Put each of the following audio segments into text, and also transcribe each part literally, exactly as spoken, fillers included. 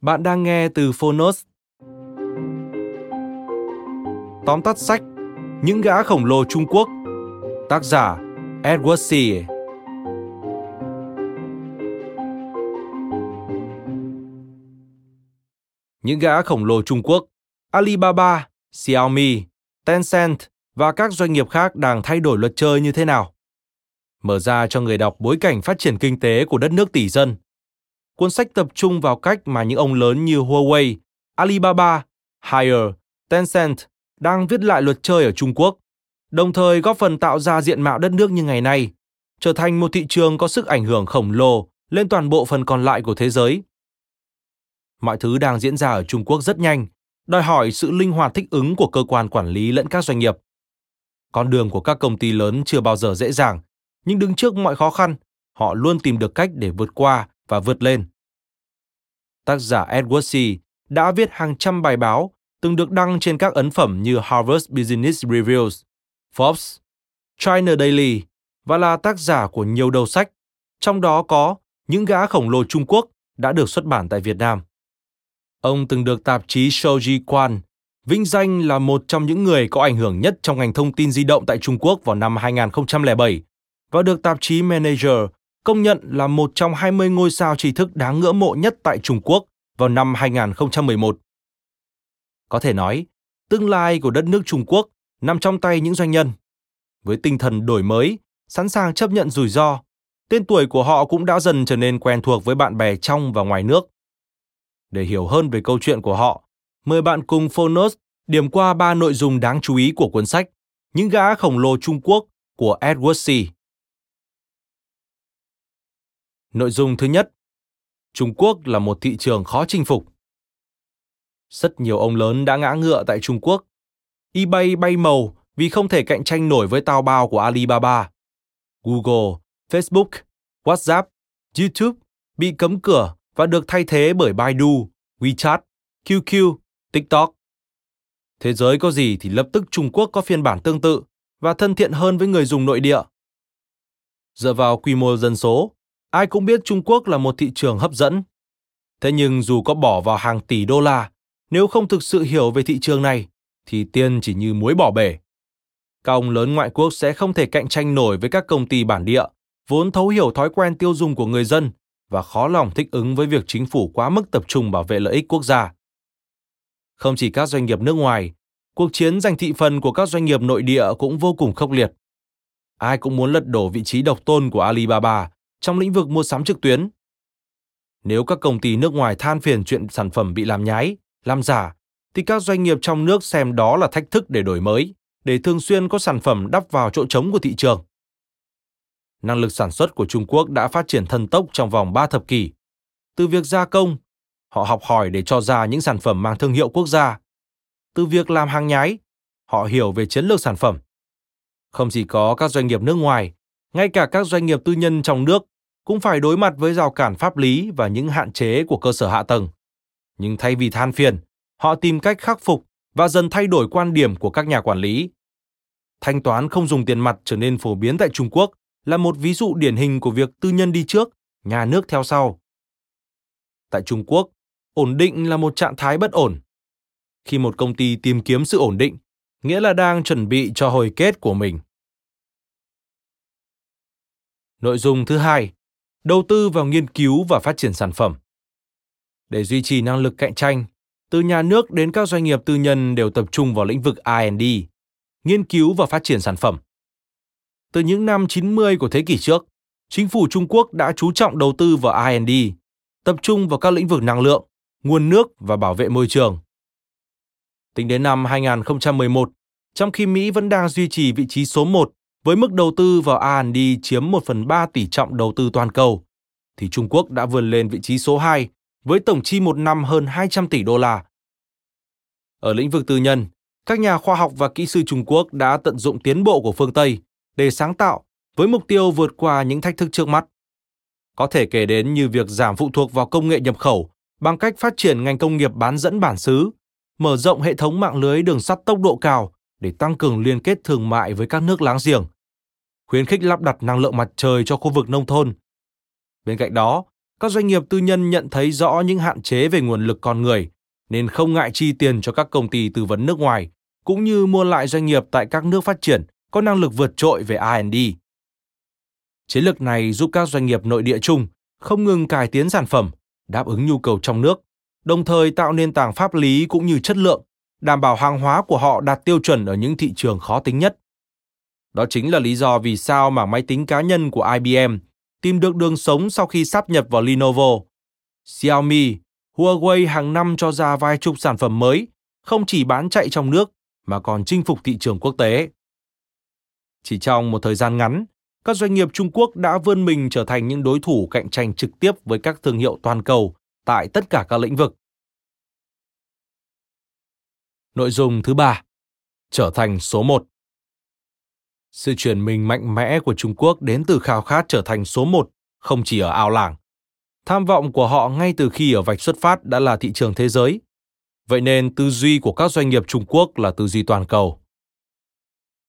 Bạn đang nghe từ Fonos. Tóm tắt sách Những gã khổng lồ Trung Quốc. Tác giả Edward Tse. Những gã khổng lồ Trung Quốc, Alibaba, Xiaomi, Tencent và các doanh nghiệp khác đang thay đổi luật chơi như thế nào? Mở ra cho người đọc bối cảnh phát triển kinh tế của đất nước tỷ dân. Cuốn sách tập trung vào cách mà những ông lớn như Huawei, Alibaba, Haier, Tencent đang viết lại luật chơi ở Trung Quốc, đồng thời góp phần tạo ra diện mạo đất nước như ngày nay, trở thành một thị trường có sức ảnh hưởng khổng lồ lên toàn bộ phần còn lại của thế giới. Mọi thứ đang diễn ra ở Trung Quốc rất nhanh, đòi hỏi sự linh hoạt thích ứng của cơ quan quản lý lẫn các doanh nghiệp. Con đường của các công ty lớn chưa bao giờ dễ dàng, nhưng đứng trước mọi khó khăn, họ luôn tìm được cách để vượt qua và vượt lên. Tác giả Edward Tse đã viết hàng trăm bài báo từng được đăng trên các ấn phẩm như Harvard Business Review, Forbes, China Daily và là tác giả của nhiều đầu sách, trong đó có Những gã khổng lồ Trung Quốc đã được xuất bản tại Việt Nam. Ông từng được tạp chí Shoji Quan vinh danh là một trong những người có ảnh hưởng nhất trong ngành thông tin di động tại Trung Quốc vào năm hai nghìn không trăm lẻ bảy và được tạp chí Manager công nhận là một trong hai mươi ngôi sao tri thức đáng ngưỡng mộ nhất tại Trung Quốc vào năm hai nghìn không trăm mười một. Có thể nói, tương lai của đất nước Trung Quốc nằm trong tay những doanh nhân. Với tinh thần đổi mới, sẵn sàng chấp nhận rủi ro, tên tuổi của họ cũng đã dần trở nên quen thuộc với bạn bè trong và ngoài nước. Để hiểu hơn về câu chuyện của họ, mời bạn cùng Fonos điểm qua ba nội dung đáng chú ý của cuốn sách Những gã khổng lồ Trung Quốc của Edward Tse. Nội dung thứ nhất, Trung Quốc là một thị trường khó chinh phục. Rất nhiều ông lớn đã ngã ngựa tại Trung Quốc. eBay bay màu vì không thể cạnh tranh nổi với Taobao của Alibaba. Google, Facebook, WhatsApp, YouTube bị cấm cửa và được thay thế bởi Baidu, WeChat, quy quy, TikTok. Thế giới có gì thì lập tức Trung Quốc có phiên bản tương tự và thân thiện hơn với người dùng nội địa. Dựa vào quy mô dân số, ai cũng biết Trung Quốc là một thị trường hấp dẫn. Thế nhưng dù có bỏ vào hàng tỷ đô la, nếu không thực sự hiểu về thị trường này, thì tiền chỉ như muối bỏ bể. Các ông lớn ngoại quốc sẽ không thể cạnh tranh nổi với các công ty bản địa, vốn thấu hiểu thói quen tiêu dùng của người dân và khó lòng thích ứng với việc chính phủ quá mức tập trung bảo vệ lợi ích quốc gia. Không chỉ các doanh nghiệp nước ngoài, cuộc chiến giành thị phần của các doanh nghiệp nội địa cũng vô cùng khốc liệt. Ai cũng muốn lật đổ vị trí độc tôn của Alibaba trong lĩnh vực mua sắm trực tuyến. Nếu các công ty nước ngoài than phiền chuyện sản phẩm bị làm nhái, làm giả, thì các doanh nghiệp trong nước xem đó là thách thức để đổi mới, để thường xuyên có sản phẩm đắp vào chỗ trống của thị trường. Năng lực sản xuất của Trung Quốc đã phát triển thần tốc trong vòng ba thập kỷ. Từ việc gia công, họ học hỏi để cho ra những sản phẩm mang thương hiệu quốc gia. Từ việc làm hàng nhái, họ hiểu về chiến lược sản phẩm. Không chỉ có các doanh nghiệp nước ngoài, ngay cả các doanh nghiệp tư nhân trong nước cũng phải đối mặt với rào cản pháp lý và những hạn chế của cơ sở hạ tầng. Nhưng thay vì than phiền, họ tìm cách khắc phục và dần thay đổi quan điểm của các nhà quản lý. Thanh toán không dùng tiền mặt trở nên phổ biến tại Trung Quốc là một ví dụ điển hình của việc tư nhân đi trước, nhà nước theo sau. Tại Trung Quốc, ổn định là một trạng thái bất ổn, khi một công ty tìm kiếm sự ổn định, nghĩa là đang chuẩn bị cho hồi kết của mình. Nội dung thứ hai, đầu tư vào nghiên cứu và phát triển sản phẩm. Để duy trì năng lực cạnh tranh, từ nhà nước đến các doanh nghiệp tư nhân đều tập trung vào lĩnh vực R and D, nghiên cứu và phát triển sản phẩm. Từ những năm chín mươi của thế kỷ trước, chính phủ Trung Quốc đã chú trọng đầu tư vào R and D, tập trung vào các lĩnh vực năng lượng, nguồn nước và bảo vệ môi trường. Tính đến năm hai nghìn không trăm mười một, trong khi Mỹ vẫn đang duy trì vị trí số một với mức đầu tư vào R and D chiếm một phần ba tỷ trọng đầu tư toàn cầu, thì Trung Quốc đã vươn lên vị trí số hai với tổng chi một năm hơn hai trăm tỷ đô la. Ở lĩnh vực tư nhân, các nhà khoa học và kỹ sư Trung Quốc đã tận dụng tiến bộ của phương Tây để sáng tạo với mục tiêu vượt qua những thách thức trước mắt. Có thể kể đến như việc giảm phụ thuộc vào công nghệ nhập khẩu bằng cách phát triển ngành công nghiệp bán dẫn bản xứ, mở rộng hệ thống mạng lưới đường sắt tốc độ cao để tăng cường liên kết thương mại với các nước láng giềng, khuyến khích lắp đặt năng lượng mặt trời cho khu vực nông thôn. Bên cạnh đó, các doanh nghiệp tư nhân nhận thấy rõ những hạn chế về nguồn lực con người nên không ngại chi tiền cho các công ty tư vấn nước ngoài, cũng như mua lại doanh nghiệp tại các nước phát triển có năng lực vượt trội về R and D. Chiến lược này giúp các doanh nghiệp nội địa chung không ngừng cải tiến sản phẩm, đáp ứng nhu cầu trong nước, đồng thời tạo nền tảng pháp lý cũng như chất lượng, đảm bảo hàng hóa của họ đạt tiêu chuẩn ở những thị trường khó tính nhất. Đó chính là lý do vì sao mảng máy tính cá nhân của I B M tìm được đường sống sau khi sáp nhập vào Lenovo. Xiaomi, Huawei hàng năm cho ra vài chục sản phẩm mới, không chỉ bán chạy trong nước mà còn chinh phục thị trường quốc tế. Chỉ trong một thời gian ngắn, các doanh nghiệp Trung Quốc đã vươn mình trở thành những đối thủ cạnh tranh trực tiếp với các thương hiệu toàn cầu tại tất cả các lĩnh vực. Nội dung thứ ba, trở thành số một. Sự chuyển mình mạnh mẽ của Trung Quốc đến từ khao khát trở thành số một không chỉ ở ao làng. Tham vọng của họ ngay từ khi ở vạch xuất phát đã là thị trường thế giới. Vậy nên tư duy của các doanh nghiệp Trung Quốc là tư duy toàn cầu.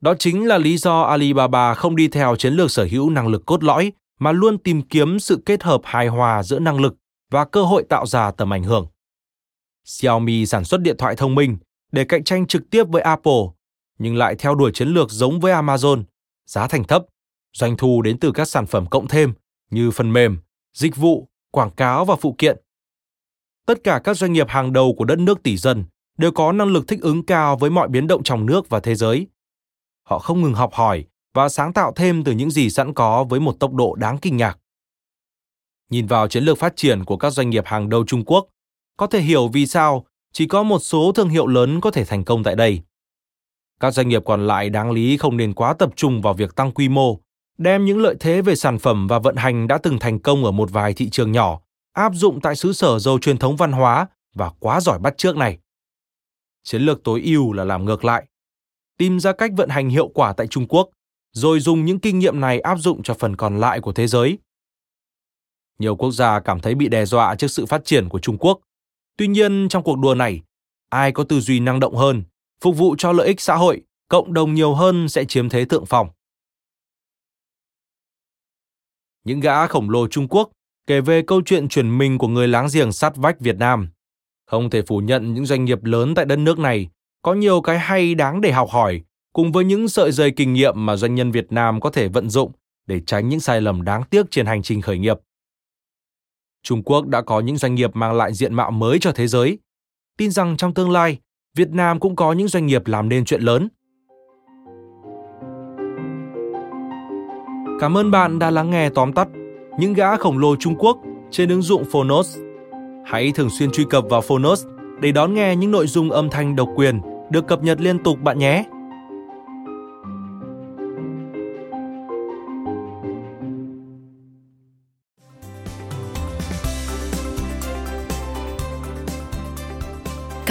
Đó chính là lý do Alibaba không đi theo chiến lược sở hữu năng lực cốt lõi mà luôn tìm kiếm sự kết hợp hài hòa giữa năng lực và cơ hội tạo ra tầm ảnh hưởng. Xiaomi sản xuất điện thoại thông minh để cạnh tranh trực tiếp với Apple, nhưng lại theo đuổi chiến lược giống với Amazon, giá thành thấp, doanh thu đến từ các sản phẩm cộng thêm như phần mềm, dịch vụ, quảng cáo và phụ kiện. Tất cả các doanh nghiệp hàng đầu của đất nước tỷ dân đều có năng lực thích ứng cao với mọi biến động trong nước và thế giới. Họ không ngừng học hỏi và sáng tạo thêm từ những gì sẵn có với một tốc độ đáng kinh ngạc. Nhìn vào chiến lược phát triển của các doanh nghiệp hàng đầu Trung Quốc, có thể hiểu vì sao chỉ có một số thương hiệu lớn có thể thành công tại đây. Các doanh nghiệp còn lại đáng lý không nên quá tập trung vào việc tăng quy mô, đem những lợi thế về sản phẩm và vận hành đã từng thành công ở một vài thị trường nhỏ, áp dụng tại xứ sở giàu truyền thống văn hóa và quá giỏi bắt chước này. Chiến lược tối ưu là làm ngược lại, tìm ra cách vận hành hiệu quả tại Trung Quốc, rồi dùng những kinh nghiệm này áp dụng cho phần còn lại của thế giới. Nhiều quốc gia cảm thấy bị đe dọa trước sự phát triển của Trung Quốc. Tuy nhiên, trong cuộc đua này, ai có tư duy năng động hơn, phục vụ cho lợi ích xã hội, cộng đồng nhiều hơn sẽ chiếm thế thượng phong. Những gã khổng lồ Trung Quốc kể về câu chuyện chuyển mình của người láng giềng sát vách Việt Nam. Không thể phủ nhận những doanh nghiệp lớn tại đất nước này có nhiều cái hay đáng để học hỏi, cùng với những sợi dây kinh nghiệm mà doanh nhân Việt Nam có thể vận dụng để tránh những sai lầm đáng tiếc trên hành trình khởi nghiệp. Trung Quốc đã có những doanh nghiệp mang lại diện mạo mới cho thế giới. Tin rằng trong tương lai, Việt Nam cũng có những doanh nghiệp làm nên chuyện lớn. Cảm ơn bạn đã lắng nghe tóm tắt Những gã khổng lồ Trung Quốc trên ứng dụng Fonos. Hãy thường xuyên truy cập vào Fonos để đón nghe những nội dung âm thanh độc quyền được cập nhật liên tục bạn nhé.